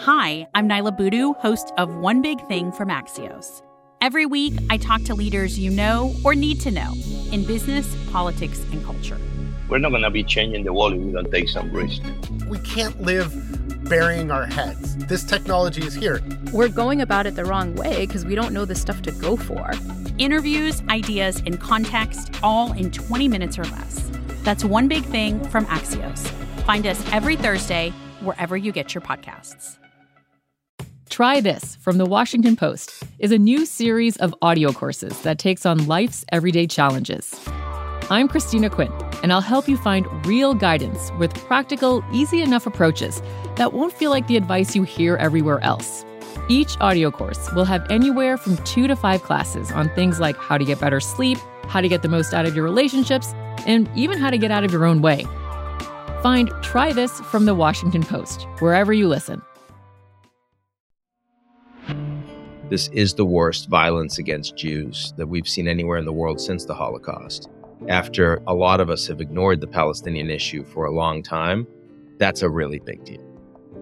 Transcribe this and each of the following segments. Hi, I'm Nyla Boodoo, host of One Big Thing from Axios. Every week, I talk to leaders you know or need to know in business, politics, and culture. We're not going to be changing the world if we don't take some risk. We can't live burying our heads. This technology is here. We're going about it the wrong way because we don't know the stuff to go for. Interviews, ideas, and context, all in 20 minutes or less. That's One Big Thing from Axios. Find us every Thursday wherever you get your podcasts. Try This from The Washington Post is a new series of audio courses that takes on life's everyday challenges. I'm Christina Quinn, and I'll help you find real guidance with practical, easy-enough approaches that won't feel like the advice you hear everywhere else. Each audio course will have anywhere from 2 to 5 classes on things like how to get better sleep, how to get the most out of your relationships, and even how to get out of your own way. Find Try This from The Washington Post, wherever you listen. This is the worst violence against Jews that we've seen anywhere in the world since the Holocaust. After a lot of us have ignored the Palestinian issue for a long time, that's a really big deal.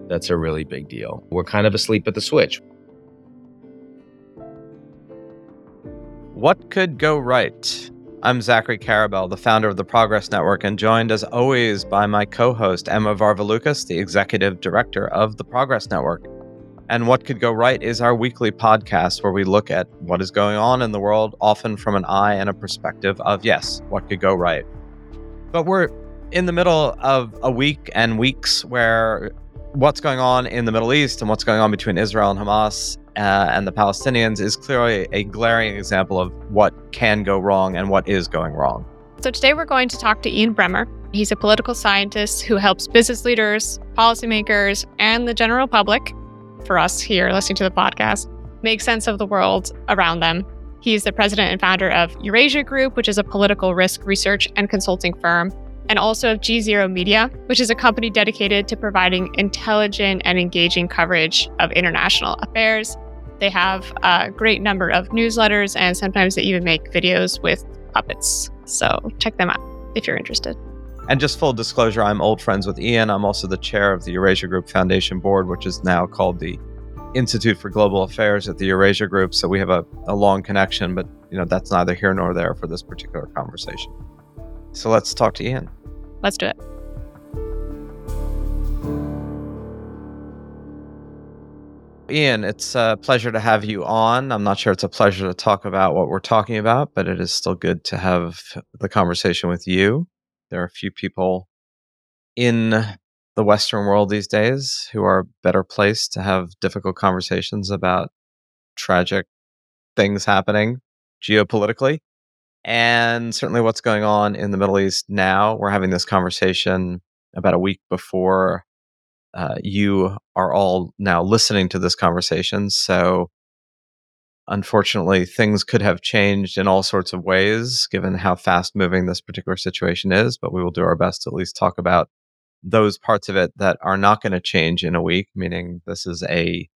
That's a really big deal. We're kind of asleep at the switch. What could go right? I'm Zachary Carabell, the founder of The Progress Network, and joined as always by my co-host, Emma Varvalukas, the executive director of The Progress Network. And What Could Go Right is our weekly podcast where we look at what is going on in the world, often from an eye and a perspective of, yes, what could go right. But we're in the middle of a week and weeks where what's going on in the Middle East and what's going on between Israel and Hamas and the Palestinians is clearly a glaring example of what can go wrong and what is going wrong. So today we're going to talk to Ian Bremmer. He's a political scientist who helps business leaders, policymakers, and the general public, for us here listening to the podcast, make sense of the world around them. He's the president and founder of Eurasia Group, which is a political risk research and consulting firm, and also of GZero Media, which is a company dedicated to providing intelligent and engaging coverage of international affairs. They have a great number of newsletters, and sometimes they even make videos with puppets. So check them out if you're interested. And just full disclosure, I'm old friends with Ian. I'm also the chair of the Eurasia Group Foundation Board, which is now called the Institute for Global Affairs at the Eurasia Group. So we have a long connection, but you know that's neither here nor there for this particular conversation. So let's talk to Ian. Let's do it. Ian, it's a pleasure to have you on. I'm not sure it's a pleasure to talk about what we're talking about, but it is still good to have the conversation with you. There are a few people in the Western world these days who are better placed to have difficult conversations about tragic things happening geopolitically. And certainly what's going on in the Middle East now. We're having this conversation about a week before you are all now listening to this conversation. So unfortunately, things could have changed in all sorts of ways, given how fast moving this particular situation is. But we will do our best to at least talk about those parts of it that are not going to change in a week, meaning this is a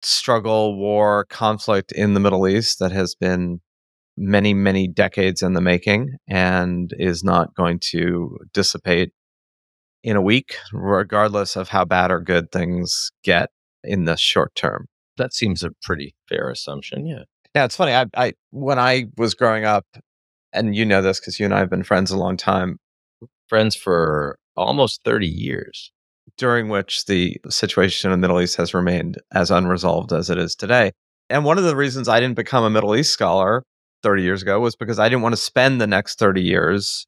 struggle, war, conflict in the Middle East that has been many, many decades in the making and is not going to dissipate in a week, regardless of how bad or good things get in the short term. That seems a pretty fair assumption, yeah. Yeah, it's funny. I when I was growing up, and you know this because you and I have been friends a long time. Friends for almost 30 years. During which the situation in the Middle East has remained as unresolved as it is today. And one of the reasons I didn't become a Middle East scholar 30 years ago was because I didn't want to spend the next 30 years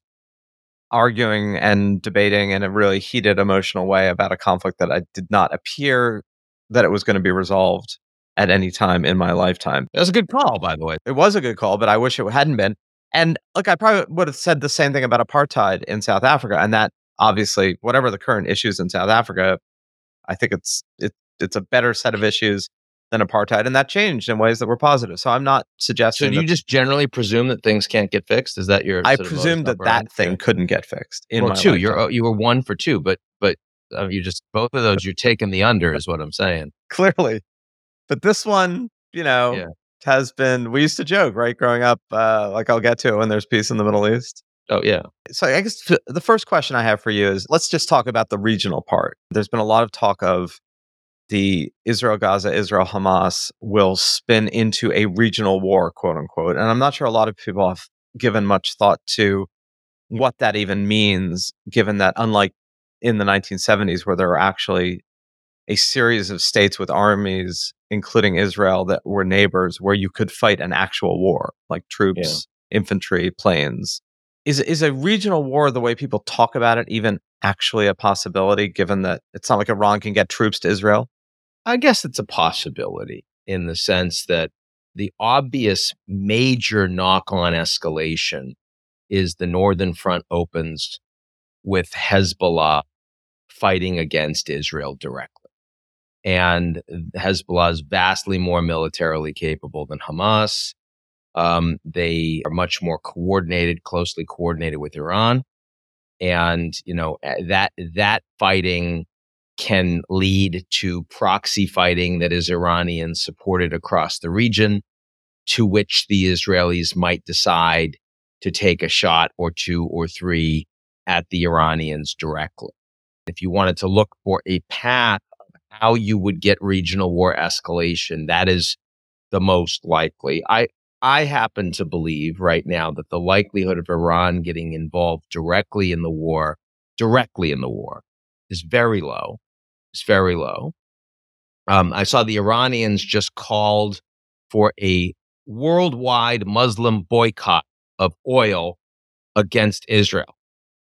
arguing and debating in a really heated, emotional way about a conflict that I did not appear that it was going to be resolved at any time in my lifetime. That was a good call, by the way. It was a good call, but I wish it hadn't been. And look, I probably would have said the same thing about apartheid in South Africa. And that obviously, whatever the current issues in South Africa, I think it's a better set of issues than apartheid. And that changed in ways that were positive. So I'm not suggesting... So do you just generally presume that things can't get fixed? Is that your... I presumed that thing couldn't get fixed in my lifetime. Well, you were one for two, but you just, both of those, you're taking the under is what I'm saying. Clearly. But this one, you know, has been, we used to joke, right? Growing up, like I'll get to it when there's peace in the Middle East. Oh, yeah. So I guess the first question I have for you is, let's just talk about the regional part. There's been a lot of talk of the Israel-Gaza, Israel-Hamas will spin into a regional war, quote unquote. And I'm not sure a lot of people have given much thought to what that even means, given that unlike in the 1970s, where there were actually a series of states with armies, including Israel, that were neighbors where you could fight an actual war, like troops, infantry, planes. Is a regional war, the way people talk about it, even actually a possibility, given that it's not like Iran can get troops to Israel? I guess it's a possibility in the sense that the obvious major knock-on escalation is the Northern Front opens with Hezbollah fighting against Israel directly. And Hezbollah is vastly more militarily capable than Hamas. They are much more coordinated, closely coordinated with Iran. And, you know, that fighting can lead to proxy fighting that is Iranian supported across the region, to which the Israelis might decide to take a shot or two or three at the Iranians directly. If you wanted to look for a path of how you would get regional war escalation, that is the most likely. I happen to believe right now that the likelihood of Iran getting involved directly in the war, is very low. It's very low. I saw the Iranians just called for a worldwide Muslim boycott of oil against Israel,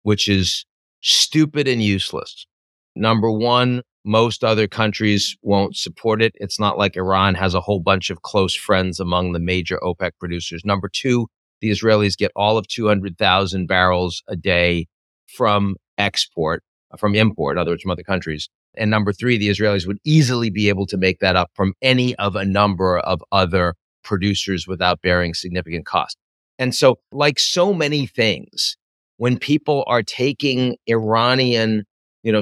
which is stupid and useless. Number one, most other countries won't support it. It's not like Iran has a whole bunch of close friends among the major OPEC producers. Number two, the Israelis get all of 200,000 barrels a day from import, in other words, from other countries. And number three, the Israelis would easily be able to make that up from any of a number of other producers without bearing significant cost. And so, like so many things, when people are taking Iranian,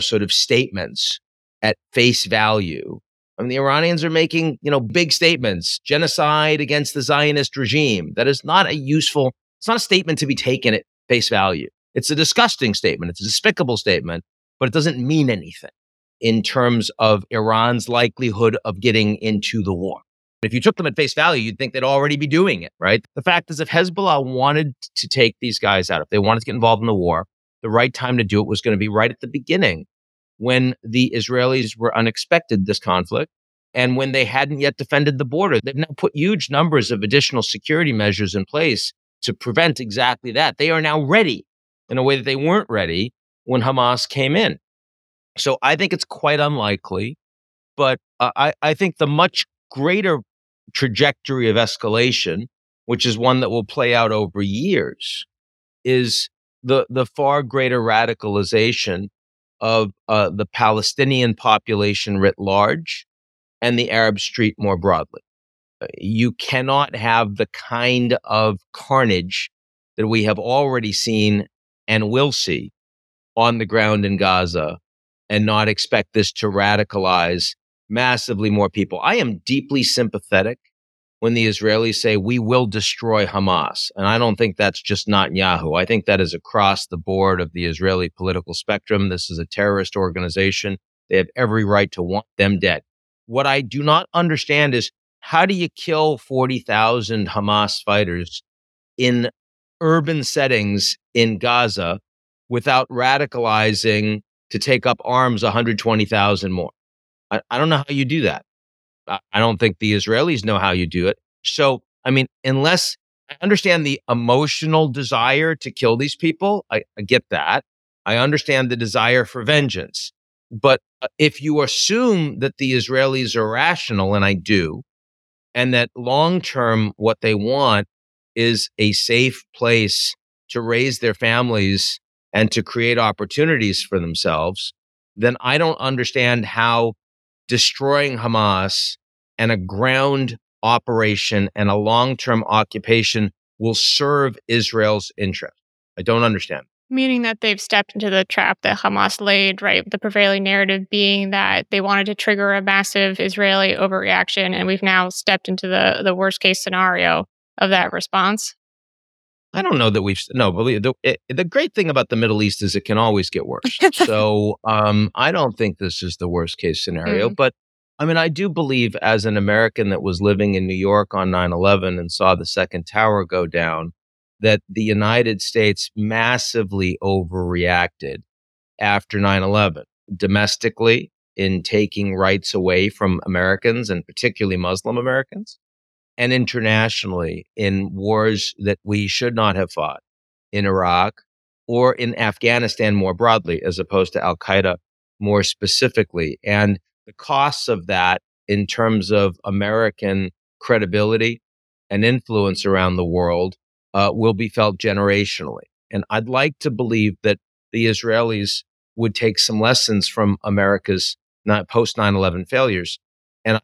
sort of statements at face value, the Iranians are making, big statements, genocide against the Zionist regime. That is not it's not a statement to be taken at face value. It's a disgusting statement. It's a despicable statement, but it doesn't mean anything in terms of Iran's likelihood of getting into the war. If you took them at face value, you'd think they'd already be doing it, right? The fact is, if Hezbollah wanted to take these guys out, if they wanted to get involved in the war, the right time to do it was going to be right at the beginning, when the Israelis were unexpected this conflict, and when they hadn't yet defended the border. They've now put huge numbers of additional security measures in place to prevent exactly that. They are now ready in a way that they weren't ready when Hamas came in. So I think it's quite unlikely, but I think the much greater trajectory of escalation, which is one that will play out over years, is the far greater radicalization of the Palestinian population writ large and the Arab Street more broadly. You cannot have the kind of carnage that we have already seen and will see on the ground in Gaza and not expect this to radicalize massively more people. I am deeply sympathetic when the Israelis say we will destroy Hamas. And I don't think that's just Netanyahu. I think that is across the board of the Israeli political spectrum. This is a terrorist organization. They have every right to want them dead. What I do not understand is, how do you kill 40,000 Hamas fighters in urban settings in Gaza without radicalizing to take up arms 120,000 more? I don't know how you do that. I don't think the Israelis know how you do it. So, unless I understand the emotional desire to kill these people, I get that. I understand the desire for vengeance. But if you assume that the Israelis are rational, and I do, and that long-term what they want is a safe place to raise their families and to create opportunities for themselves, then I don't understand how destroying Hamas and a ground operation and a long-term occupation will serve Israel's interest. I don't understand. Meaning that they've stepped into the trap that Hamas laid, right? The prevailing narrative being that they wanted to trigger a massive Israeli overreaction, and we've now stepped into the worst-case scenario of that response. I don't know that the great thing about the Middle East is it can always get worse. So I don't think this is the worst case scenario, but I mean, I do believe as an American that was living in New York on 9/11 and saw the second tower go down, that the United States massively overreacted after 9/11 domestically in taking rights away from Americans and particularly Muslim Americans, and internationally in wars that we should not have fought in Iraq or in Afghanistan more broadly, as opposed to al-Qaeda more specifically. And the costs of that in terms of American credibility and influence around the world will be felt generationally. And I'd like to believe that the Israelis would take some lessons from America's post 9/11 failures. And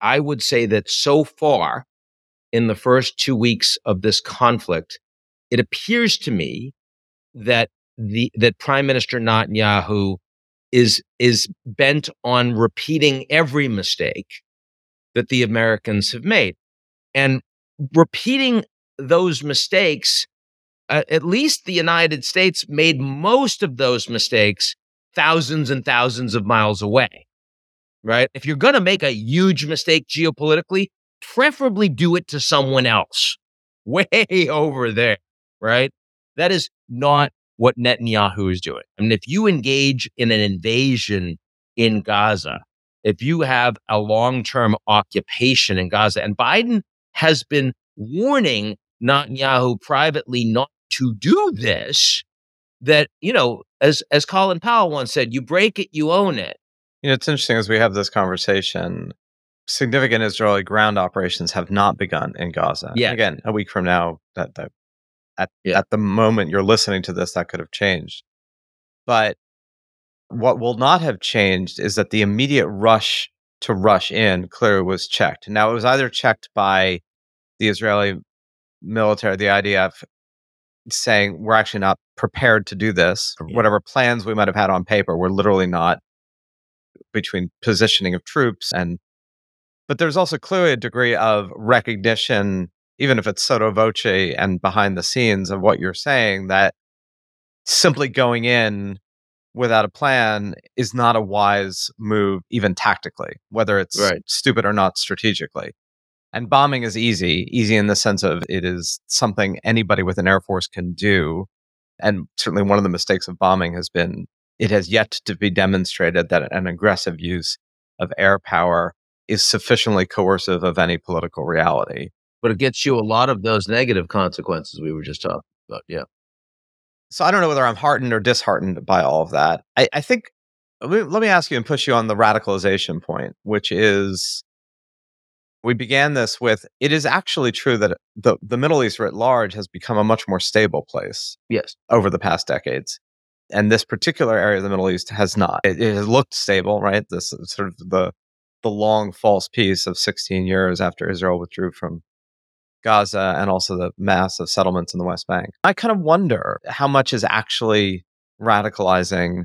I would say that so far in the first 2 weeks of this conflict, it appears to me that that Prime Minister Netanyahu is bent on repeating every mistake that the Americans have made, and repeating those mistakes. At least the United States made most of those mistakes thousands and thousands of miles away, right? If you're going to make a huge mistake geopolitically, preferably do it to someone else way over there, right? That is not what Netanyahu is doing. I mean, if you engage in an invasion in Gaza, if you have a long-term occupation in Gaza, and Biden has been warning Netanyahu privately not to do this, that, you know, as Colin Powell once said, you break it, you own it. You know, it's interesting as we have this conversation, significant Israeli ground operations have not begun in Gaza. Yeah. Again, a week from now, at the moment you're listening to this, that could have changed. But what will not have changed is that the immediate rush to rush in clearly was checked. Now, it was either checked by the Israeli military, the IDF, saying we're actually not prepared to do this. Yeah. Whatever plans we might have had on paper, we're literally not, between positioning of troops and... But there's also clearly a degree of recognition, even if it's sotto voce and behind the scenes, of what you're saying, that simply going in without a plan is not a wise move, even tactically, whether it's stupid or not strategically. And bombing is easy in the sense of it is something anybody with an Air Force can do. And certainly one of the mistakes of bombing has been, it has yet to be demonstrated that an aggressive use of air power is sufficiently coercive of any political reality. But it gets you a lot of those negative consequences we were just talking about, yeah. So I don't know whether I'm heartened or disheartened by all of that. I think, let me ask you and push you on the radicalization point, which is... We began this with, it is actually true that the Middle East writ large has become a much more stable place over the past decades. And this particular area of the Middle East has not. It has looked stable, right? This is sort of the long false peace of 16 years after Israel withdrew from Gaza, and also the mass of settlements in the West Bank. I kind of wonder how much is actually radicalizing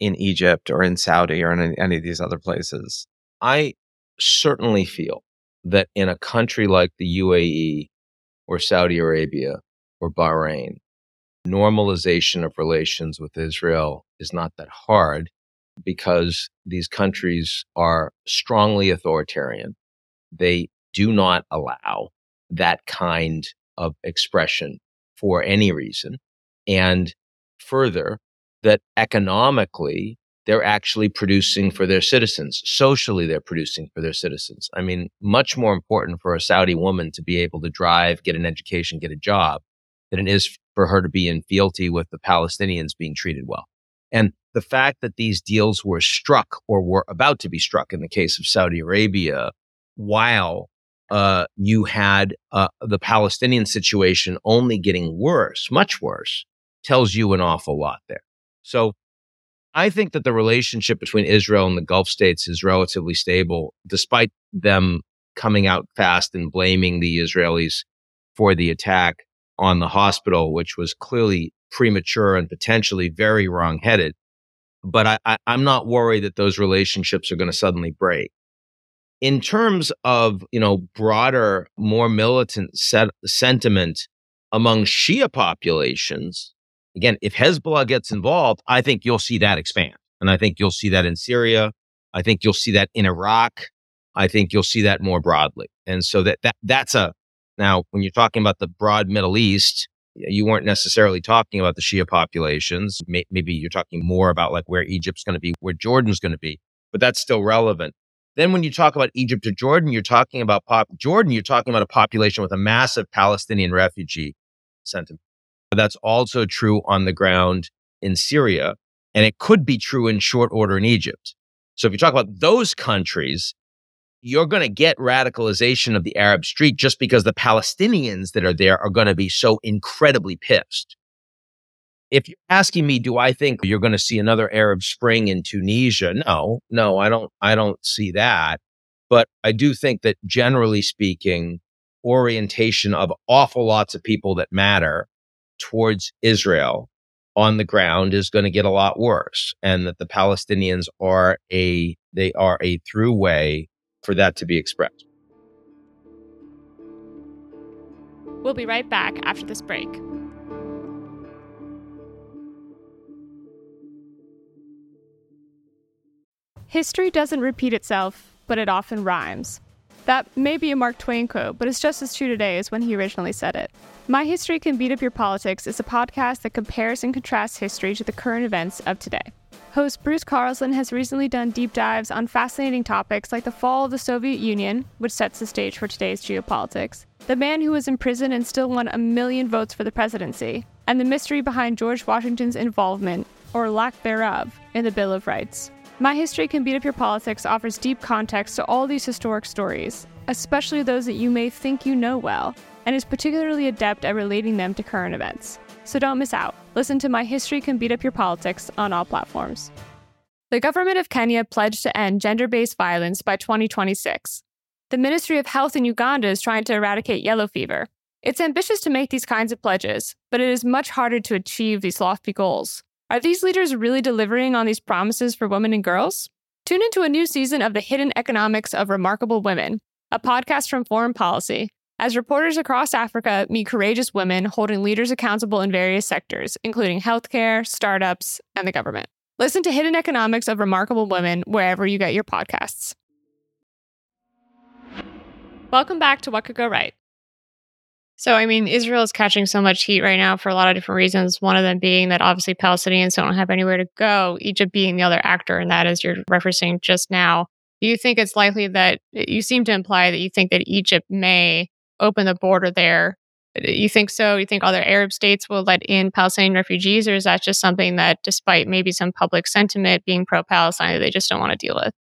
in Egypt or in Saudi or in any of these other places. I certainly feel that in a country like the UAE or Saudi Arabia or Bahrain, normalization of relations with Israel is not that hard because these countries are strongly authoritarian. They do not allow that kind of expression for any reason. And further, that economically, they're actually producing for their citizens. Socially, they're producing for their citizens. I mean, much more important for a Saudi woman to be able to drive, get an education, get a job, than it is for her to be in fealty with the Palestinians being treated well. And the fact that these deals were struck or were about to be struck in the case of Saudi Arabia, while you had the Palestinian situation only getting worse, much worse, tells you an awful lot there. So I think that the relationship between Israel and the Gulf states is relatively stable, despite them coming out fast and blaming the Israelis for the attack on the hospital, which was clearly premature and potentially very wrong-headed. But I'm not worried that those relationships are going to suddenly break. In terms of, you know, broader, more militant sentiment among Shia populations, again, if Hezbollah gets involved, I think you'll see that expand. And I think you'll see that in Syria. I think you'll see that in Iraq. I think you'll see that more broadly. And so that's a, now when you're talking about the broad Middle East, you weren't necessarily talking about the Shia populations. Maybe you're talking more about like where Egypt's going to be, where Jordan's going to be, but that's still relevant. Then when you talk about Egypt or Jordan, you're talking about a population with a massive Palestinian refugee sentiment. That's also true on the ground in Syria, and it could be true in short order in Egypt. So if you talk about those countries, you're going to get radicalization of the Arab street just because the Palestinians that are there are going to be so incredibly pissed. If you're asking me, do I think you're going to see another Arab Spring in Tunisia? No, I don't see that. But I do think that generally speaking, orientation of awful lots of people that matter towards Israel on the ground is going to get a lot worse, and that the Palestinians are a throughway for that to be expressed. We'll be right back after this break. History doesn't repeat itself, but it often rhymes. That may be a Mark Twain quote, but it's just as true today as when he originally said it. My History Can Beat Up Your Politics is a podcast that compares and contrasts history to the current events of today. Host Bruce Carlson has recently done deep dives on fascinating topics like the fall of the Soviet Union, which sets the stage for today's geopolitics, the man who was in prison and still won 1 million votes for the presidency, and the mystery behind George Washington's involvement, or lack thereof, in the Bill of Rights. My History Can Beat Up Your Politics offers deep context to all these historic stories, especially those that you may think you know well, and is particularly adept at relating them to current events. So don't miss out. Listen to My History Can Beat Up Your Politics on all platforms. The government of Kenya pledged to end gender-based violence by 2026. The Ministry of Health in Uganda is trying to eradicate yellow fever. It's ambitious to make these kinds of pledges, but it is much harder to achieve these lofty goals. Are these leaders really delivering on these promises for women and girls? Tune into a new season of The Hidden Economics of Remarkable Women, a podcast from Foreign Policy, as reporters across Africa meet courageous women holding leaders accountable in various sectors, including healthcare, startups, and the government. Listen to Hidden Economics of Remarkable Women wherever you get your podcasts. Welcome back to What Could Go Right. So, Israel is catching so much heat right now for a lot of different reasons. One of them being that obviously Palestinians don't have anywhere to go, Egypt being the other actor, and that is you're referencing just now. Do you think it's likely that, you seem to imply that you think that Egypt may open the border there? You think so? You think other Arab states will let in Palestinian refugees, or is that just something that, despite maybe some public sentiment being pro-Palestine, they just don't want to deal with?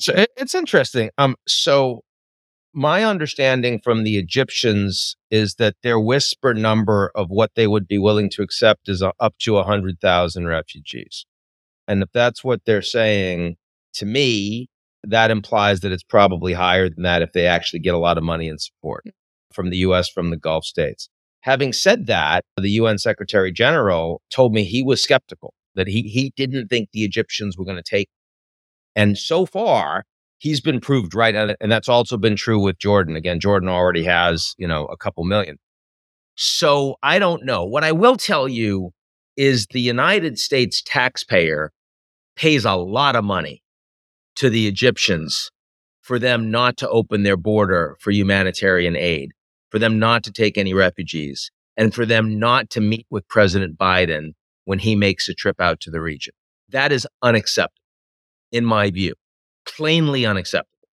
So it's interesting. So my understanding from the Egyptians is that their whisper number of what they would be willing to accept is up to 100,000 refugees, and if that's what they're saying to me, that implies that it's probably higher than that if they actually get a lot of money and support from the U.S., from the Gulf states. Having said that, the UN Secretary General told me he was skeptical, that he didn't think the Egyptians were going to take it. And so far, he's been proved right. And that's also been true with Jordan. Again, Jordan already has, a couple million. So I don't know. What I will tell you is the United States taxpayer pays a lot of money to the Egyptians for them not to open their border for humanitarian aid, for them not to take any refugees, and for them not to meet with President Biden when he makes a trip out to the region. That is unacceptable, in my view, plainly unacceptable.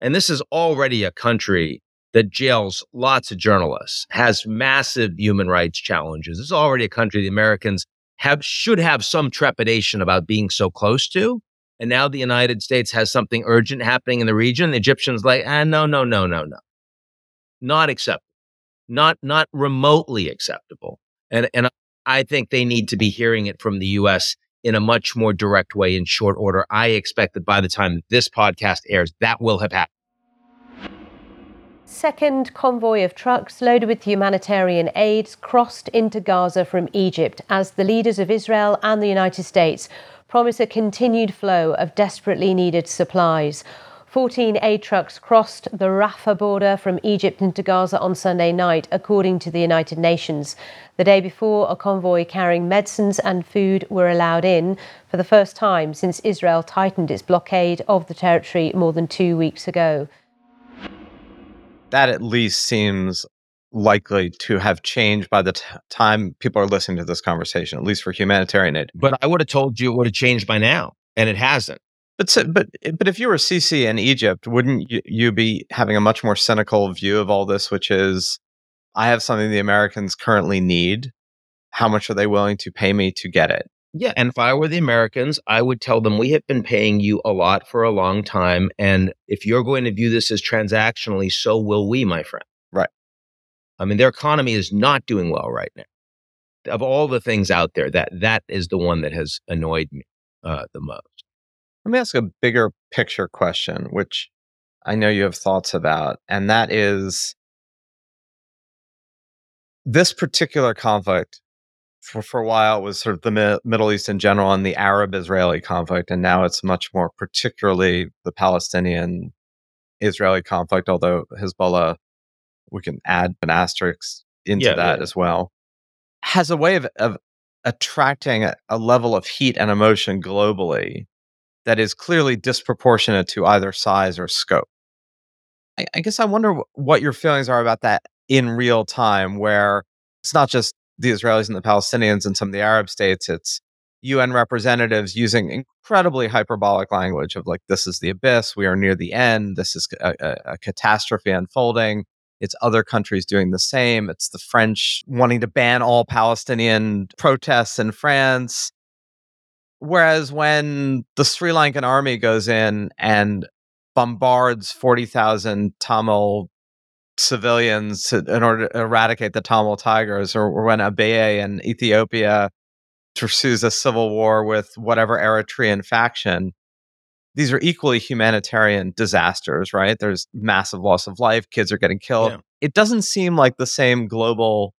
And this is already a country that jails lots of journalists, has massive human rights challenges. This is already a country the Americans should have some trepidation about being so close to. And now the United States has something urgent happening in the region. The Egyptians like, no. Not acceptable. Not remotely acceptable. And I think they need to be hearing it from the U.S. in a much more direct way in short order. I expect that by the time this podcast airs, that will have happened. Second convoy of trucks loaded with humanitarian aids crossed into Gaza from Egypt as the leaders of Israel and the United States promise a continued flow of desperately needed supplies. 14 aid trucks crossed the Rafah border from Egypt into Gaza on Sunday night, according to the United Nations. The day before, a convoy carrying medicines and food were allowed in for the first time since Israel tightened its blockade of the territory more than 2 weeks ago. That at least seems likely to have changed by the time people are listening to this conversation, at least for humanitarian aid. But I would have told you it would have changed by now, and it hasn't. But if you were Sisi in Egypt, wouldn't you be having a much more cynical view of all this, which is, I have something the Americans currently need. How much are they willing to pay me to get it? Yeah, and if I were the Americans, I would tell them, we have been paying you a lot for a long time, and if you're going to view this as transactionally, so will we, my friend. Right. I mean, their economy is not doing well right now. Of all the things out there, that is the one that has annoyed me the most. Let me ask a bigger picture question, which I know you have thoughts about, and that is this particular conflict. For a while, it was sort of the Middle East in general and the Arab-Israeli conflict, and now it's much more particularly the Palestinian-Israeli conflict, although Hezbollah, we can add an asterisk into that as well, has a way of attracting a level of heat and emotion globally that is clearly disproportionate to either size or scope. I guess I wonder what your feelings are about that in real time, where it's not just the Israelis and the Palestinians and some of the Arab states, it's UN representatives using incredibly hyperbolic language of like, this is the abyss, we are near the end, this is a catastrophe unfolding. It's other countries doing the same. It's the French wanting to ban all Palestinian protests in France. Whereas when the Sri Lankan army goes in and bombards 40,000 Tamil civilians in order to eradicate the Tamil tigers, or when Abiy in Ethiopia pursues a civil war with whatever Eritrean faction, these are equally humanitarian disasters, right? There's massive loss of life, kids are getting killed. Yeah. It doesn't seem like the same global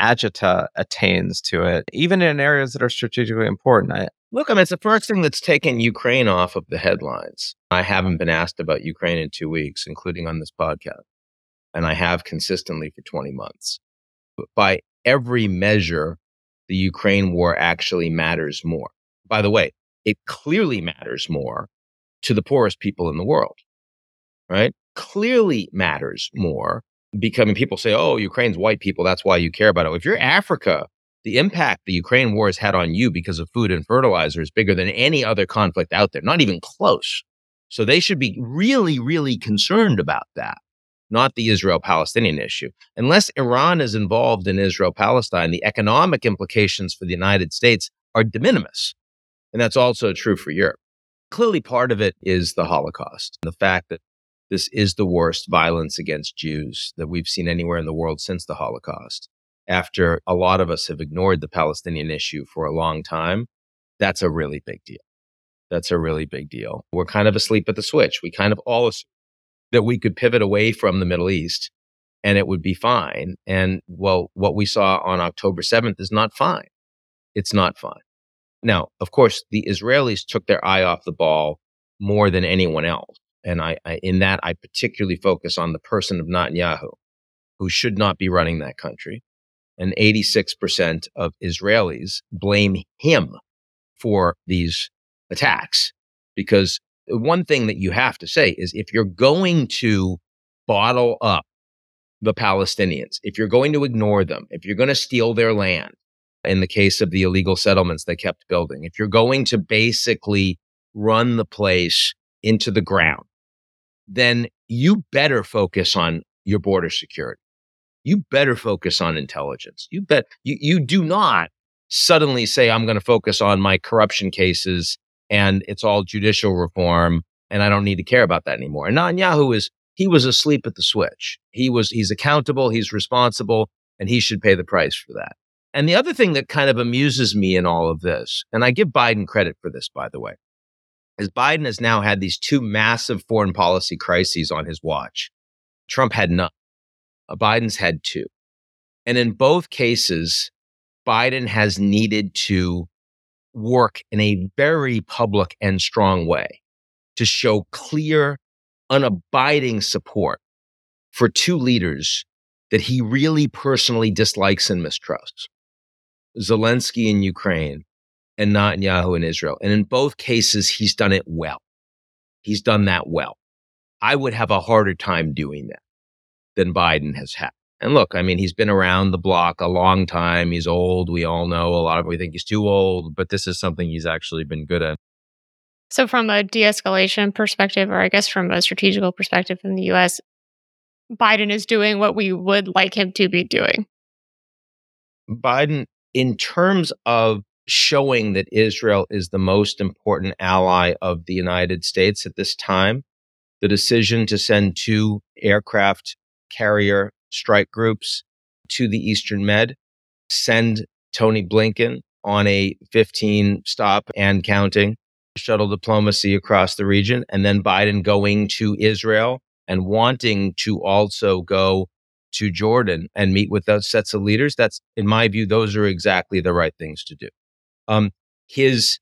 agita attains to it, even in areas that are strategically important. Look, I mean, it's the first thing that's taken Ukraine off of the headlines. I haven't been asked about Ukraine in 2 weeks, including on this podcast, and I have consistently for 20 months. But by every measure, the Ukraine war actually matters more. By the way, it clearly matters more to the poorest people in the world, right? Clearly matters more, because people say, oh, Ukraine's white people, that's why you care about it. If you're Africa, the impact the Ukraine war has had on you because of food and fertilizer is bigger than any other conflict out there, not even close. So they should be really, really concerned about that, not the Israel-Palestinian issue. Unless Iran is involved in Israel-Palestine, the economic implications for the United States are de minimis. And that's also true for Europe. Clearly, part of it is the Holocaust, the fact that this is the worst violence against Jews that we've seen anywhere in the world since the Holocaust. After a lot of us have ignored the Palestinian issue for a long time, that's a really big deal. That's a really big deal. We're kind of asleep at the switch. We kind of all assume that we could pivot away from the Middle East and it would be fine. And well, what we saw on October 7th is not fine. It's not fine. Now, of course, the Israelis took their eye off the ball more than anyone else. And I particularly focus on the person of Netanyahu, who should not be running that country. And 86% of Israelis blame him for these attacks. Because one thing that you have to say is, if you're going to bottle up the Palestinians, if you're going to ignore them, if you're going to steal their land, in the case of the illegal settlements they kept building, if you're going to basically run the place into the ground, then you better focus on your border security. You better focus on intelligence. You do not suddenly say, I'm going to focus on my corruption cases and it's all judicial reform and I don't need to care about that anymore. And Netanyahu was asleep at the switch. He's accountable, he's responsible, and he should pay the price for that. And the other thing that kind of amuses me in all of this, and I give Biden credit for this, by the way, is Biden has now had these two massive foreign policy crises on his watch. Trump had none. Biden's had two. And in both cases, Biden has needed to work in a very public and strong way to show clear unabiding support for two leaders that he really personally dislikes and mistrusts, Zelensky in Ukraine and Netanyahu in Israel. And in both cases, he's done it well. He's done that well. I would have a harder time doing that than Biden has had. And look, I mean, he's been around the block a long time. He's old. We all know a lot of people think he's too old, but this is something he's actually been good at. So from a de-escalation perspective, or I guess from a strategical perspective in the U.S., Biden is doing what we would like him to be doing. Biden, in terms of showing that Israel is the most important ally of the United States at this time, the decision to send two aircraft carrier strike groups to the Eastern Med, send Tony Blinken on a 15-stop and counting shuttle diplomacy across the region, and then Biden going to Israel and wanting to also go to Jordan and meet with those sets of leaders. That's, in my view, those are exactly the right things to do. His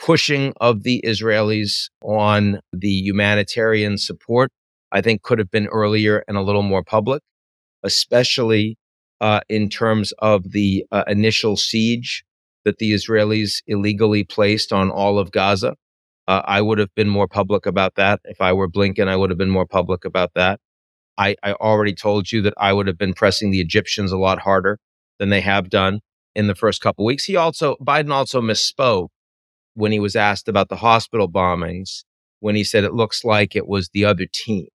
pushing of the Israelis on the humanitarian support, I think, could have been earlier and a little more public, especially in terms of the initial siege that the Israelis illegally placed on all of Gaza. I would have been more public about that. If I were Blinken, I would have been more public about that. I already told you that I would have been pressing the Egyptians a lot harder than they have done in the first couple of weeks. Biden also misspoke when he was asked about the hospital bombings, when he said it looks like it was the other team.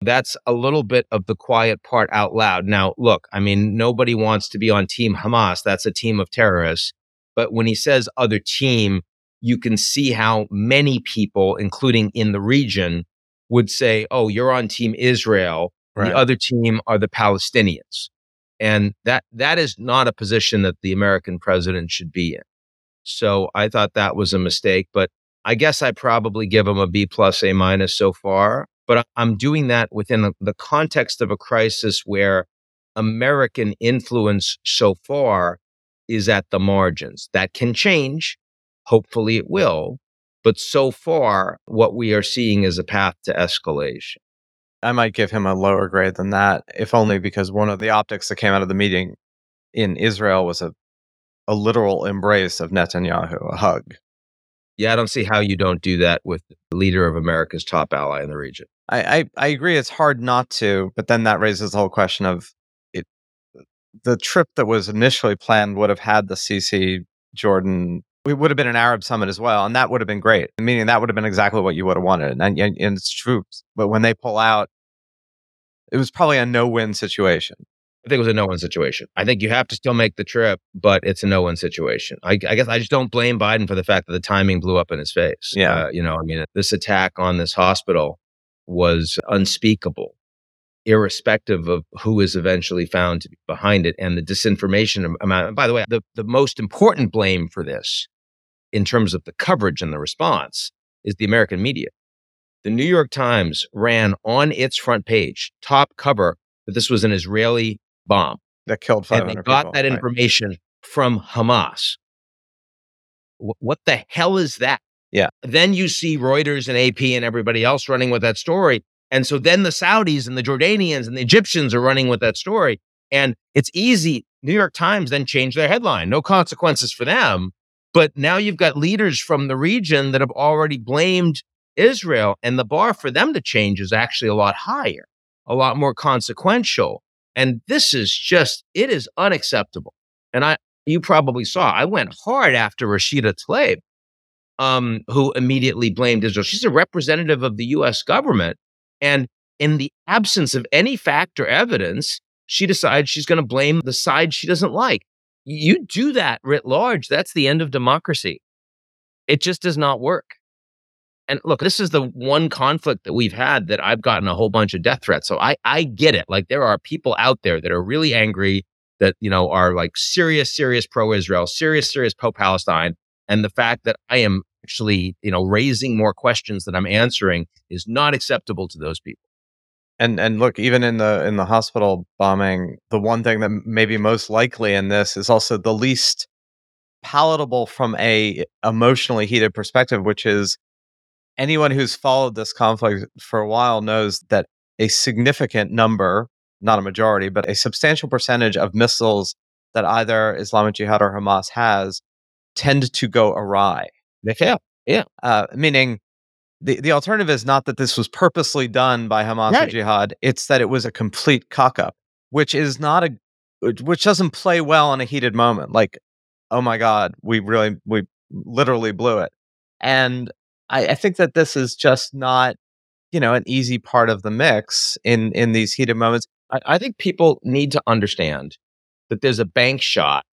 That's a little bit of the quiet part out loud. Now, look, I mean, nobody wants to be on Team Hamas. That's a team of terrorists. But when he says other team, you can see how many people, including in the region, would say, oh, you're on Team Israel. Right. The other team are the Palestinians. And that is not a position that the American president should be in. So I thought that was a mistake, but I guess I probably give him a B+, A- so far. But I'm doing that within the context of a crisis where American influence so far is at the margins. That can change. Hopefully it will. But so far, what we are seeing is a path to escalation. I might give him a lower grade than that, if only because one of the optics that came out of the meeting in Israel was a literal embrace of Netanyahu, a hug. Yeah, I don't see how you don't do that with the leader of America's top ally in the region. I agree. It's hard not to, but then that raises the whole question of it. The trip that was initially planned would have had the Sisi, Jordan. It would have been an Arab summit as well, and that would have been great. Meaning that would have been exactly what you would have wanted. And it's true. But when they pull out, it was probably a no-win situation. I think it was a no-win situation. I think you have to still make the trip, but it's a no-win situation. I guess I just don't blame Biden for the fact that the timing blew up in his face. Yeah. This attack on this hospital was unspeakable, irrespective of who is eventually found to be behind it and the disinformation amount. And by the way, the most important blame for this in terms of the coverage and the response is the American media. The New York Times ran on its front page, top cover, that this was an Israeli bomb that killed 500 people. And they got that information from Hamas. What the hell is that? Yeah. Then you see Reuters and AP and everybody else running with that story. And so then the Saudis and the Jordanians and the Egyptians are running with that story. And it's easy. New York Times then changed their headline. No consequences for them. But now you've got leaders from the region that have already blamed Israel, and the bar for them to change is actually a lot higher, a lot more consequential. And this is just, it is unacceptable. And you probably saw, I went hard after Rashida Tlaib, who immediately blamed Israel. She's a representative of the U.S. government. And in the absence of any fact or evidence, she decides she's going to blame the side she doesn't like. You do that writ large, that's the end of democracy. It just does not work. And look, this is the one conflict that we've had that I've gotten a whole bunch of death threats. So I get it. Like, there are people out there that are really angry that, are like serious, serious pro-Israel, serious, serious pro-Palestine. And the fact that I am actually, raising more questions than I'm answering is not acceptable to those people. And look, even in the hospital bombing, the one thing that may be most likely in this is also the least palatable from a emotionally heated perspective, which is Anyone who's followed this conflict for a while knows that a significant number, not a majority, but a substantial percentage of missiles that either Islamic Jihad or Hamas has tend to go awry. They fail. Yeah. Meaning the alternative is not that this was purposely done by Hamas or Jihad. It's that it was a complete cock-up, which doesn't play well in a heated moment. Like, oh my God, we literally blew it. And I think that this is just not, an easy part of the mix in these heated moments. I think people need to understand that there's a bank shot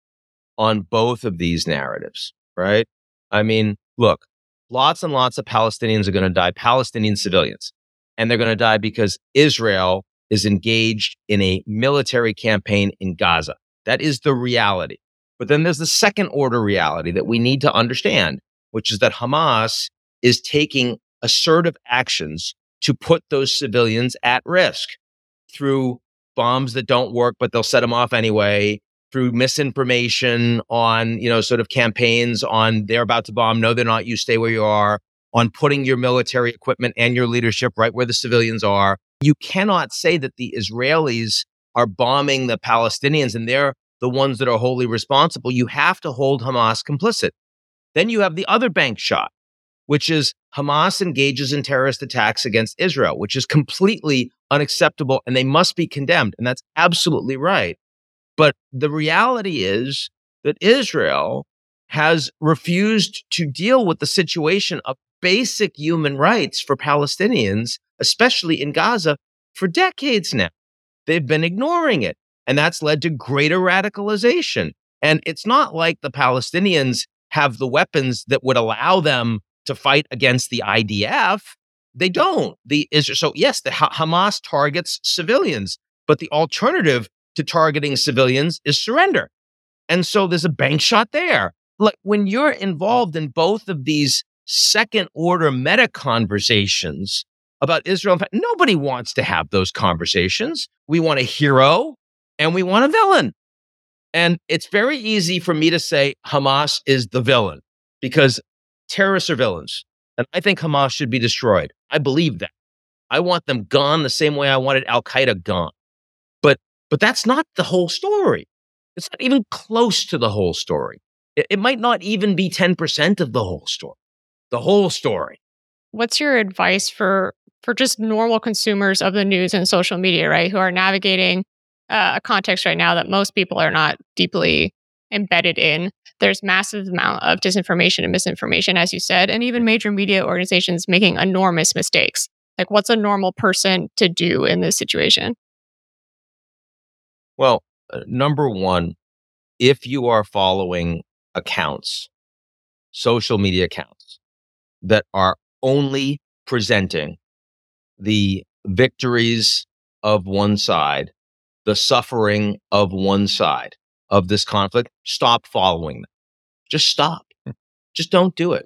on both of these narratives, right? I mean, look, lots and lots of Palestinians are going to die, Palestinian civilians, and they're going to die because Israel is engaged in a military campaign in Gaza. That is the reality. But then there's the second order reality that we need to understand, which is that Hamas is taking assertive actions to put those civilians at risk through bombs that don't work, but they'll set them off anyway, through misinformation on, sort of campaigns on they're about to bomb, no, they're not, you stay where you are, on putting your military equipment and your leadership right where the civilians are. You cannot say that the Israelis are bombing the Palestinians and they're the ones that are wholly responsible. You have to hold Hamas complicit. Then you have the other bank shot, which is Hamas engages in terrorist attacks against Israel, which is completely unacceptable and they must be condemned. And that's absolutely right. But the reality is that Israel has refused to deal with the situation of basic human rights for Palestinians, especially in Gaza, for decades now. They've been ignoring it. And that's led to greater radicalization. And it's not like the Palestinians have the weapons that would allow them to fight against the IDF. They don't. So yes, the Hamas targets civilians, but the alternative to targeting civilians is surrender. And so there's a bank shot there. Like, when you're involved in both of these second order meta conversations about Israel, nobody wants to have those conversations. We want a hero and we want a villain. And it's very easy for me to say Hamas is the villain because terrorists are villains. And I think Hamas should be destroyed. I believe that. I want them gone the same way I wanted al-Qaeda gone. But that's not the whole story. It's not even close to the whole story. It might not even be 10% of the whole story. The whole story. What's your advice for just normal consumers of the news and social media, right, who are navigating a context right now that most people are not deeply embedded in? There's massive amount of disinformation and misinformation, as you said, and even major media organizations making enormous mistakes. Like, what's a normal person to do in this situation? Well, number one, if you are following accounts, social media accounts that are only presenting the victories of one side, the suffering of one side of this conflict, stop following them. Just stop. Just don't do it.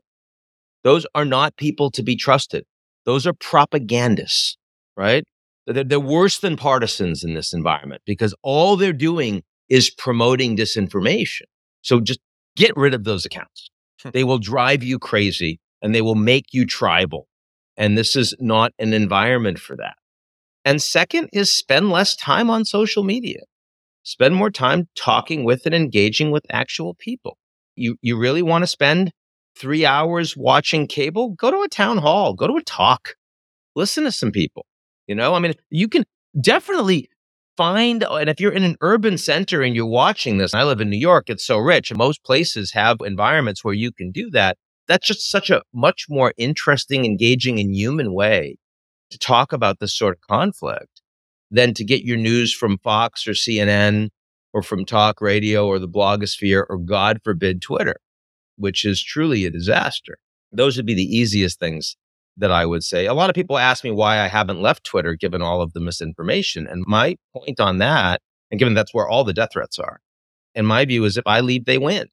Those are not people to be trusted. Those are propagandists, right? They're worse than partisans in this environment because all they're doing is promoting disinformation. So just get rid of those accounts. They will drive you crazy and they will make you tribal. And this is not an environment for that. And second is spend less time on social media. Spend more time talking with and engaging with actual people. You really want to spend 3 hours watching cable? Go to a town hall. Go to a talk. Listen to some people. You can definitely find, and if you're in an urban center and you're watching this, and I live in New York, it's so rich, and most places have environments where you can do that. That's just such a much more interesting, engaging, and human way to talk about this sort of conflict than to get your news from Fox or CNN or from talk radio or the blogosphere or, God forbid, Twitter, which is truly a disaster. Those would be the easiest things that I would say. A lot of people ask me why I haven't left Twitter given all of the misinformation. And my point on that, and given that's where all the death threats are, and my view is if I leave, they win.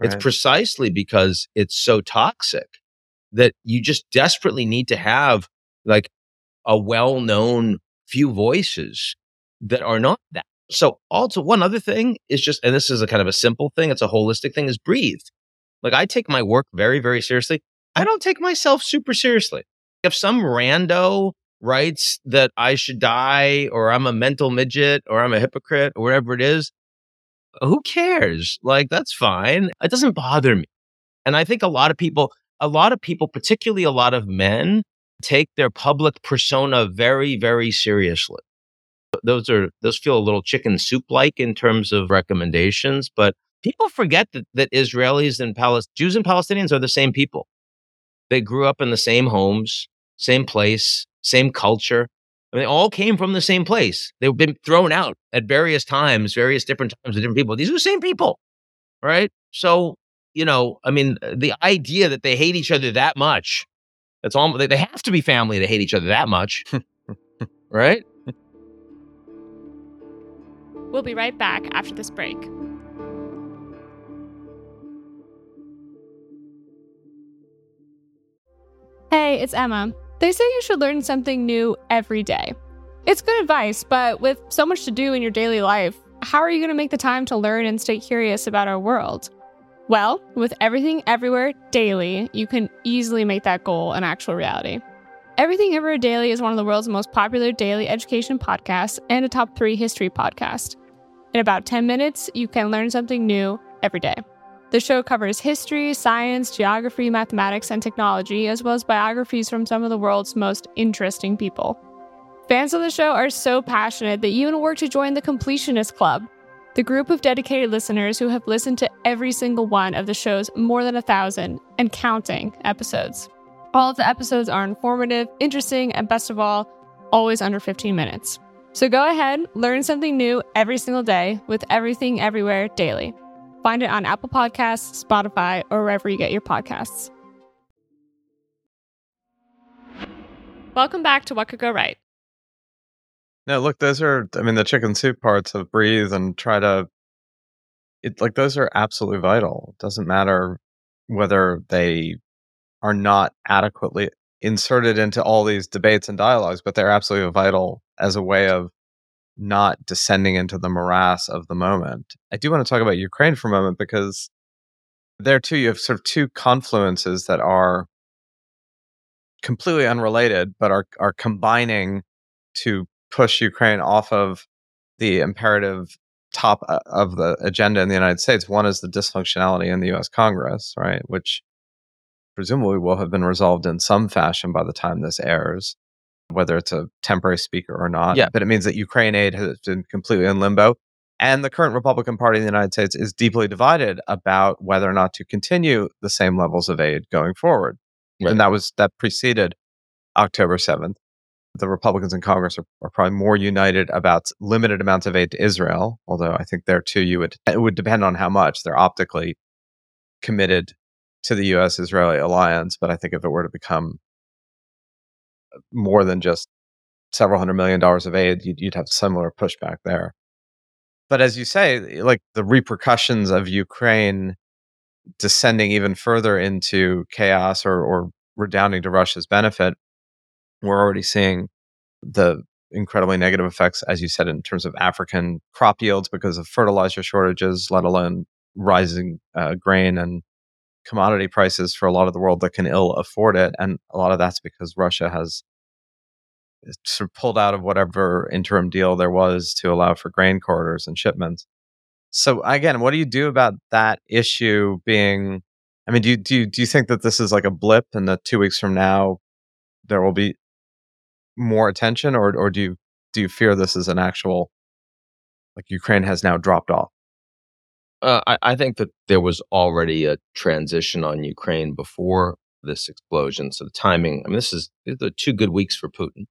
Right. It's precisely because it's so toxic that you just desperately need to have like a well-known few voices that are not that. So also one other thing is just, and this is a kind of a simple thing, it's a holistic thing, is breathe. Like, I take my work very, very seriously. I don't take myself super seriously. If some rando writes that I should die or I'm a mental midget or I'm a hypocrite or whatever it is, who cares? Like, that's fine. It doesn't bother me. And I think a lot of people, particularly a lot of men, take their public persona very, very seriously. Those feel a little chicken soup-like in terms of recommendations, but people forget that Israelis and Jews and Palestinians are the same people. They grew up in the same homes, same place, same culture. I mean, they all came from the same place. They've been thrown out at various different times to different people. These are the same people, right? So, you know, I mean, the idea that they hate each other that much, that's all, they have to be family to hate each other that much, right? We'll be right back after this break. Hey, it's Emma. They say you should learn something new every day. It's good advice, but with so much to do in your daily life, how are you going to make the time to learn and stay curious about our world? Well, with Everything Everywhere Daily, you can easily make that goal an actual reality. Everything Everywhere Daily is one of the world's most popular daily education podcasts and a top 3 history podcast. In about 10 minutes, you can learn something new every day. The show covers history, science, geography, mathematics, and technology, as well as biographies from some of the world's most interesting people. Fans of the show are so passionate that you even work to join the Completionist Club, the group of dedicated listeners who have listened to every single one of the show's more than 1,000 and counting episodes. All of the episodes are informative, interesting, and best of all, always under 15 minutes. So go ahead, learn something new every single day with Everything Everywhere Daily. Find it on Apple Podcasts, Spotify, or wherever you get your podcasts. Welcome back to What Could Go Right. No, look, those are, I mean, the chicken soup parts of breathe and try to, it, like, those are absolutely vital. It doesn't matter whether they are not adequately inserted into all these debates and dialogues, but they're absolutely vital as a way of not descending into the morass of the moment. I do want to talk about Ukraine for a moment, because there too, you have sort of two confluences that are completely unrelated, but are combining to push Ukraine off of the imperative top of the agenda in the United States. One is the dysfunctionality in the U.S. Congress, right, which presumably will have been resolved in some fashion by the time this airs, whether it's a temporary speaker or not. Yeah. But it means that Ukraine aid has been completely in limbo. And the current Republican Party in the United States is deeply divided about whether or not to continue the same levels of aid going forward. Right. And that preceded October 7th. The Republicans in Congress are probably more united about limited amounts of aid to Israel, although I think there too it would depend on how much. They're optically committed to the U.S.-Israeli alliance, but I think if it were to become more than just several $100 million of aid, you'd have similar pushback there. But as you say, like, the repercussions of Ukraine descending even further into chaos or redounding to Russia's benefit, we're already seeing the incredibly negative effects, as you said, in terms of African crop yields because of fertilizer shortages, let alone rising grain and commodity prices for a lot of the world that can ill afford it. And a lot of that's because Russia has sort of pulled out of whatever interim deal there was to allow for grain corridors and shipments. So again, what do you do about that issue being, I mean, do you think that this is like a blip and that 2 weeks from now there will be more attention, or do you fear this is an actual, like, Ukraine has now dropped off? I think that there was already a transition on Ukraine before this explosion. So the timing, I mean, these are 2 good weeks for Putin.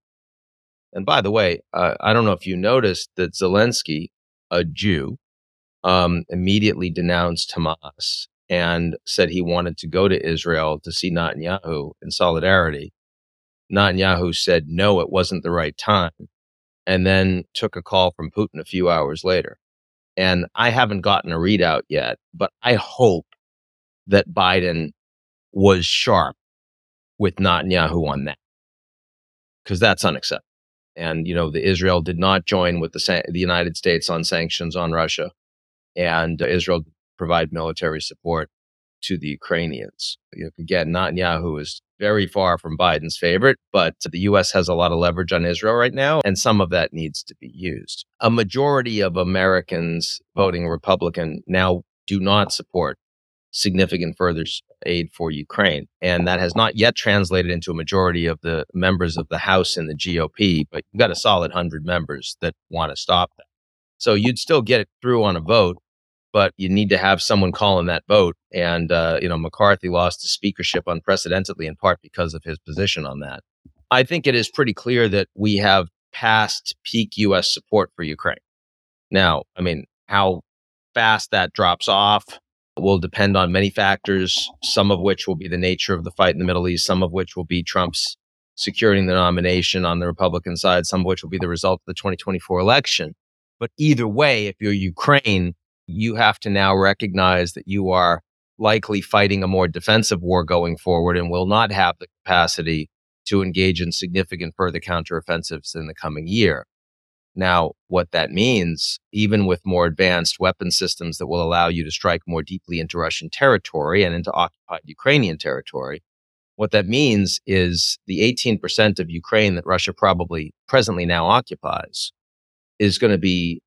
And by the way, I don't know if you noticed that Zelensky, a Jew, immediately denounced Hamas and said he wanted to go to Israel to see Netanyahu in solidarity. Netanyahu said, no, it wasn't the right time, and then took a call from Putin a few hours later. And I haven't gotten a readout yet, but I hope that Biden was sharp with Netanyahu on that, because that's unacceptable. And, you know, the Israel did not join with the United States on sanctions on Russia, and Israel provided military support. to the Ukrainians. Again, Netanyahu is very far from Biden's favorite, but the U.S. has a lot of leverage on Israel right now, and some of that needs to be used. A majority of Americans voting Republican now do not support significant further aid for Ukraine, and that has not yet translated into a majority of the members of the House in the GOP, but you've got a solid 100 members that want to stop that. So you'd still get it through on a vote, but you need to have someone calling that vote. And, McCarthy lost his speakership unprecedentedly in part because of his position on that. I think it is pretty clear that we have passed peak U.S. support for Ukraine. Now, I mean, how fast that drops off will depend on many factors, some of which will be the nature of the fight in the Middle East, some of which will be Trump's securing the nomination on the Republican side, some of which will be the result of the 2024 election. But either way, if you're Ukraine, you have to now recognize that you are likely fighting a more defensive war going forward and will not have the capacity to engage in significant further counteroffensives in the coming year. Now, what that means, even with more advanced weapon systems that will allow you to strike more deeply into Russian territory and into occupied Ukrainian territory, what that means is the 18% of Ukraine that Russia probably presently now occupies is going to be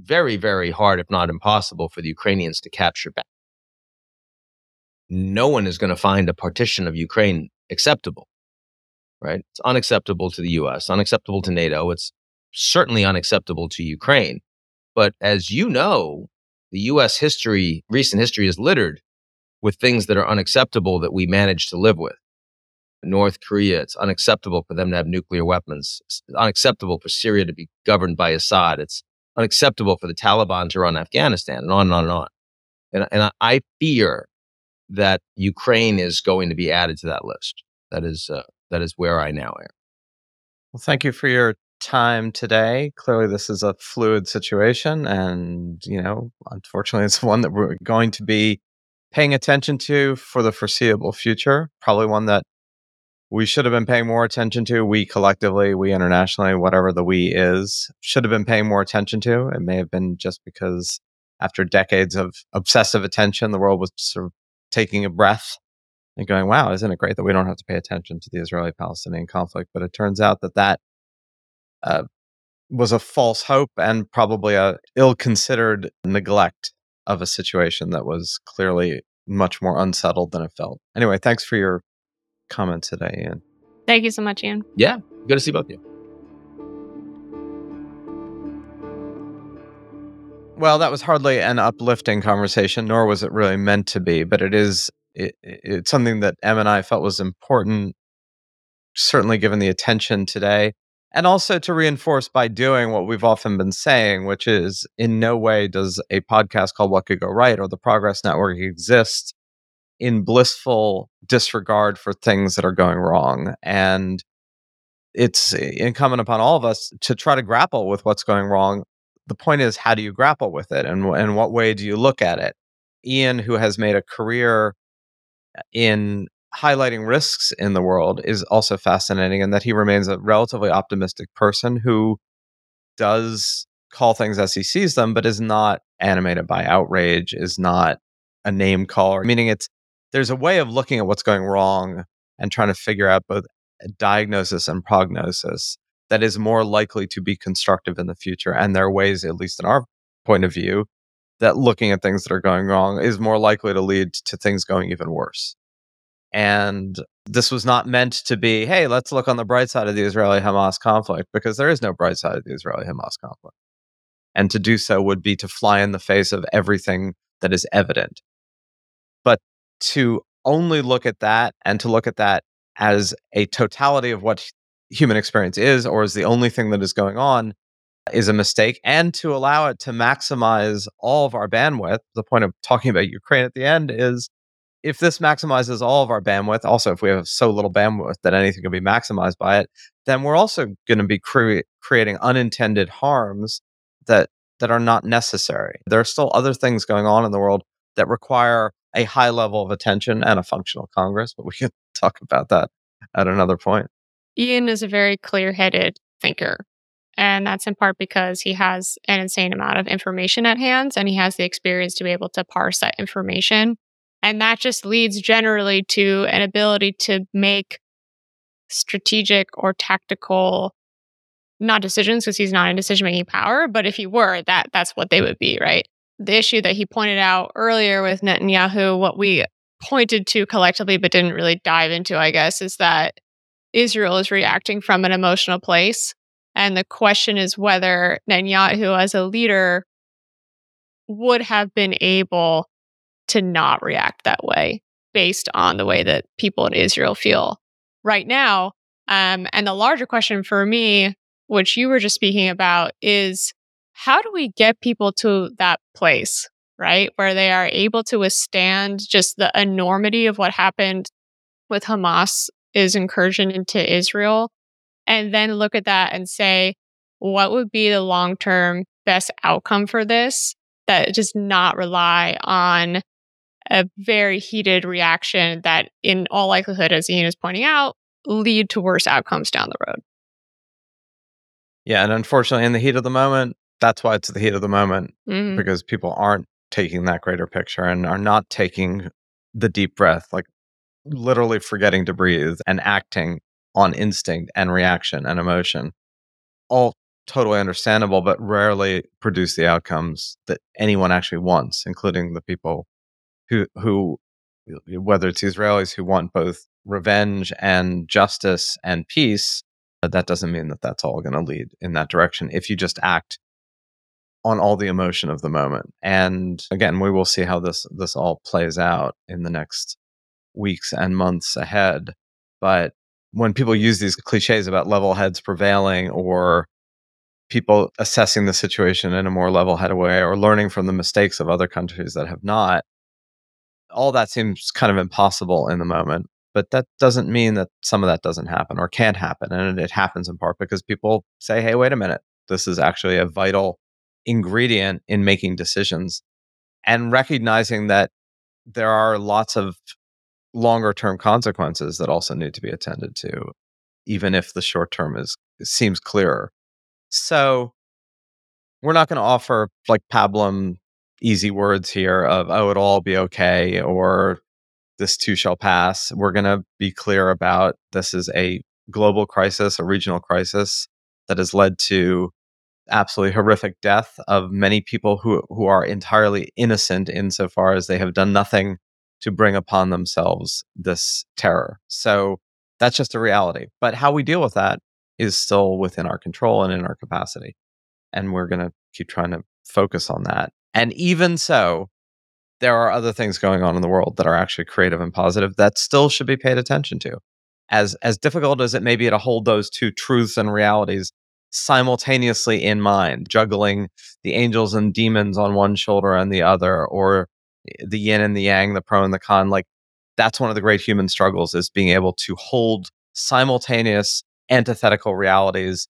very, very hard, if not impossible, for the Ukrainians to capture back. No one is going to find a partition of Ukraine acceptable, right? It's unacceptable to the U.S., unacceptable to NATO. It's certainly unacceptable to Ukraine. But as you know, the U.S. history, recent history, is littered with things that are unacceptable that we manage to live with. North Korea, it's unacceptable for them to have nuclear weapons. It's unacceptable for Syria to be governed by Assad. It's unacceptable for the Taliban to run Afghanistan, and on and on and on. And I fear that Ukraine is going to be added to that list. That is where I now am. Well, thank you for your time today. Clearly, this is a fluid situation, and unfortunately, it's one that we're going to be paying attention to for the foreseeable future. Probably one that we should have been paying more attention to. We collectively, we internationally, whatever the we is, should have been paying more attention to. It may have been just because after decades of obsessive attention, the world was sort of taking a breath and going, wow, isn't it great that we don't have to pay attention to the Israeli-Palestinian conflict? But it turns out that was a false hope and probably a ill-considered neglect of a situation that was clearly much more unsettled than it felt. Anyway, thanks for your comment today, Ian. Thank you so much, Ian. Yeah, good to see both of you. Well, that was hardly an uplifting conversation, nor was it really meant to be, but it's something that Em and I felt was important, certainly given the attention today, and also to reinforce by doing what we've often been saying, which is in no way does a podcast called What Could Go Right or The Progress Network exist in blissful disregard for things that are going wrong. And it's incumbent upon all of us to try to grapple with what's going wrong. The point is, how do you grapple with it? And what way do you look at it? Ian, who has made a career in highlighting risks in the world, is also fascinating in that he remains a relatively optimistic person who does call things as he sees them, but is not animated by outrage, is not a name caller, meaning there's a way of looking at what's going wrong and trying to figure out both diagnosis and prognosis that is more likely to be constructive in the future. And there are ways, at least in our point of view, that looking at things that are going wrong is more likely to lead to things going even worse. And this was not meant to be, hey, let's look on the bright side of the Israeli-Hamas conflict, because there is no bright side of the Israeli-Hamas conflict. And to do so would be to fly in the face of everything that is evident. But to only look at that and to look at that as a totality of what human experience is or is the only thing that is going on is a mistake. And to allow it to maximize all of our bandwidth, the point of talking about Ukraine at the end is, if this maximizes all of our bandwidth, also if we have so little bandwidth that anything can be maximized by it, then we're also going to be creating unintended harms that are not necessary. There are still other things going on in the world that require a high level of attention and a functional Congress, but we can talk about that at another point. Ian is a very clear-headed thinker, And that's in part because he has an insane amount of information at hand, and he has the experience to be able to parse that information. And that just leads generally to an ability to make strategic or tactical, not decisions, because he's not in decision-making power, but if he were, that's what they would be, right? The issue that he pointed out earlier with Netanyahu, what we pointed to collectively but didn't really dive into, I guess, is that Israel is reacting from an emotional place. And the question is whether Netanyahu as a leader would have been able to not react that way based on the way that people in Israel feel right now. And the larger question for me, which you were just speaking about, is how do we get people to that place, right? Where they are able to withstand just the enormity of what happened with Hamas's incursion into Israel, and then look at that and say, what would be the long-term best outcome for this that does not rely on a very heated reaction that in all likelihood, as Ian is pointing out, lead to worse outcomes down the road. Yeah, and unfortunately, in the heat of the moment, that's why it's the heat of the moment, because people aren't taking that greater picture and are not taking the deep breath, like literally forgetting to breathe and acting on instinct and reaction and emotion. All totally understandable, but rarely produce the outcomes that anyone actually wants, including the people who, whether it's Israelis who want both revenge and justice and peace, but that doesn't mean that that's all going to lead in that direction if you just act on all the emotion of the moment. And again, we will see how this all plays out in the next weeks and months ahead. But when people use these cliches about level heads prevailing, or people assessing the situation in a more level-headed way, or learning from the mistakes of other countries that have not, all that seems kind of impossible in the moment. But that doesn't mean that some of that doesn't happen or can't happen. And it happens in part because people say, hey, wait a minute, this is actually a vital ingredient in making decisions, and recognizing that there are lots of longer-term consequences that also need to be attended to, even if the short-term seems clearer. So we're not going to offer like pablum easy words here of, oh, it'll all be okay, or this too shall pass. We're going to be clear about this is a global crisis, a regional crisis that has led to absolutely horrific death of many people who are entirely innocent insofar as they have done nothing to bring upon themselves this terror. So that's just a reality. But how we deal with that is still within our control and in our capacity. And we're going to keep trying to focus on that. And even so, there are other things going on in the world that are actually creative and positive that still should be paid attention to. As difficult as it may be to hold those two truths and realities simultaneously in mind, juggling the angels and demons on one shoulder and the other, or the yin and the yang, the pro and the con, like that's one of the great human struggles, is being able to hold simultaneous antithetical realities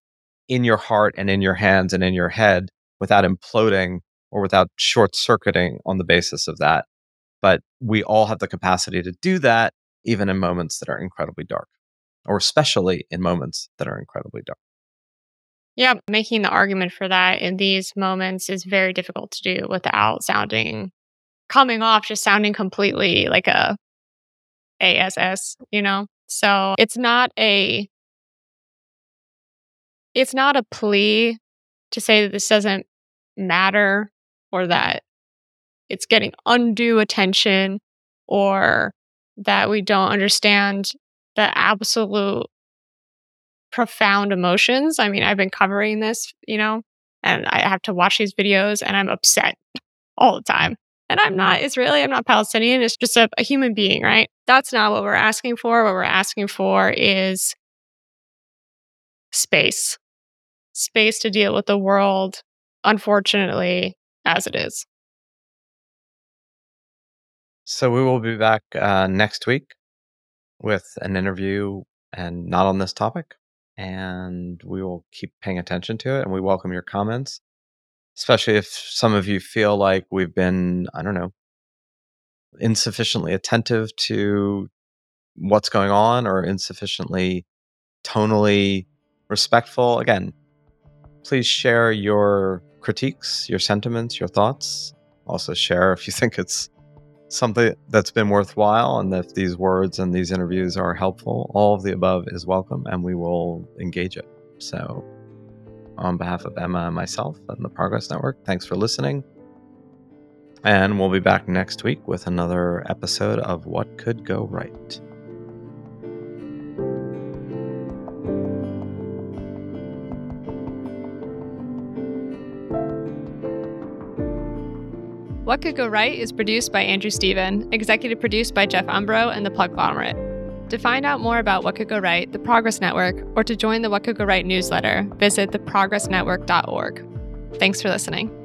in your heart and in your hands and in your head without imploding or without short-circuiting on the basis of that. But we all have the capacity to do that, even in moments that are incredibly dark, or especially in moments that are incredibly dark. Yeah, making the argument for that in these moments is very difficult to do without sounding completely like a ASS, you know? So it's not a plea to say that this doesn't matter, or that it's getting undue attention, or that we don't understand the absolute profound emotions. I mean, I've been covering this, you know, and I have to watch these videos and I'm upset all the time. And I'm not Israeli, I'm not Palestinian, it's just a human being, right? That's not what we're asking for. What we're asking for is space. Space to deal with the world, unfortunately, as it is. So we will be back next week with an interview, and not on this topic. And we will keep paying attention to it, and we welcome your comments. Especially if some of you feel like we've been, I don't know, insufficiently attentive to what's going on, or insufficiently tonally respectful. Again, Please share your critiques, your sentiments, your thoughts. Also share if you think it's something that's been worthwhile and if these words and these interviews are helpful. All of the above is welcome and we will engage it. So on behalf of Emma and myself and the Progress Network, thanks for listening. And we'll be back next week with another episode of What Could Go Right. What Could Go Right is produced by Andrew Stephen, executive produced by Jeff Umbro and The Podglomerate. To find out more about What Could Go Right, The Progress Network, or to join the What Could Go Right newsletter, visit theprogressnetwork.org. Thanks for listening.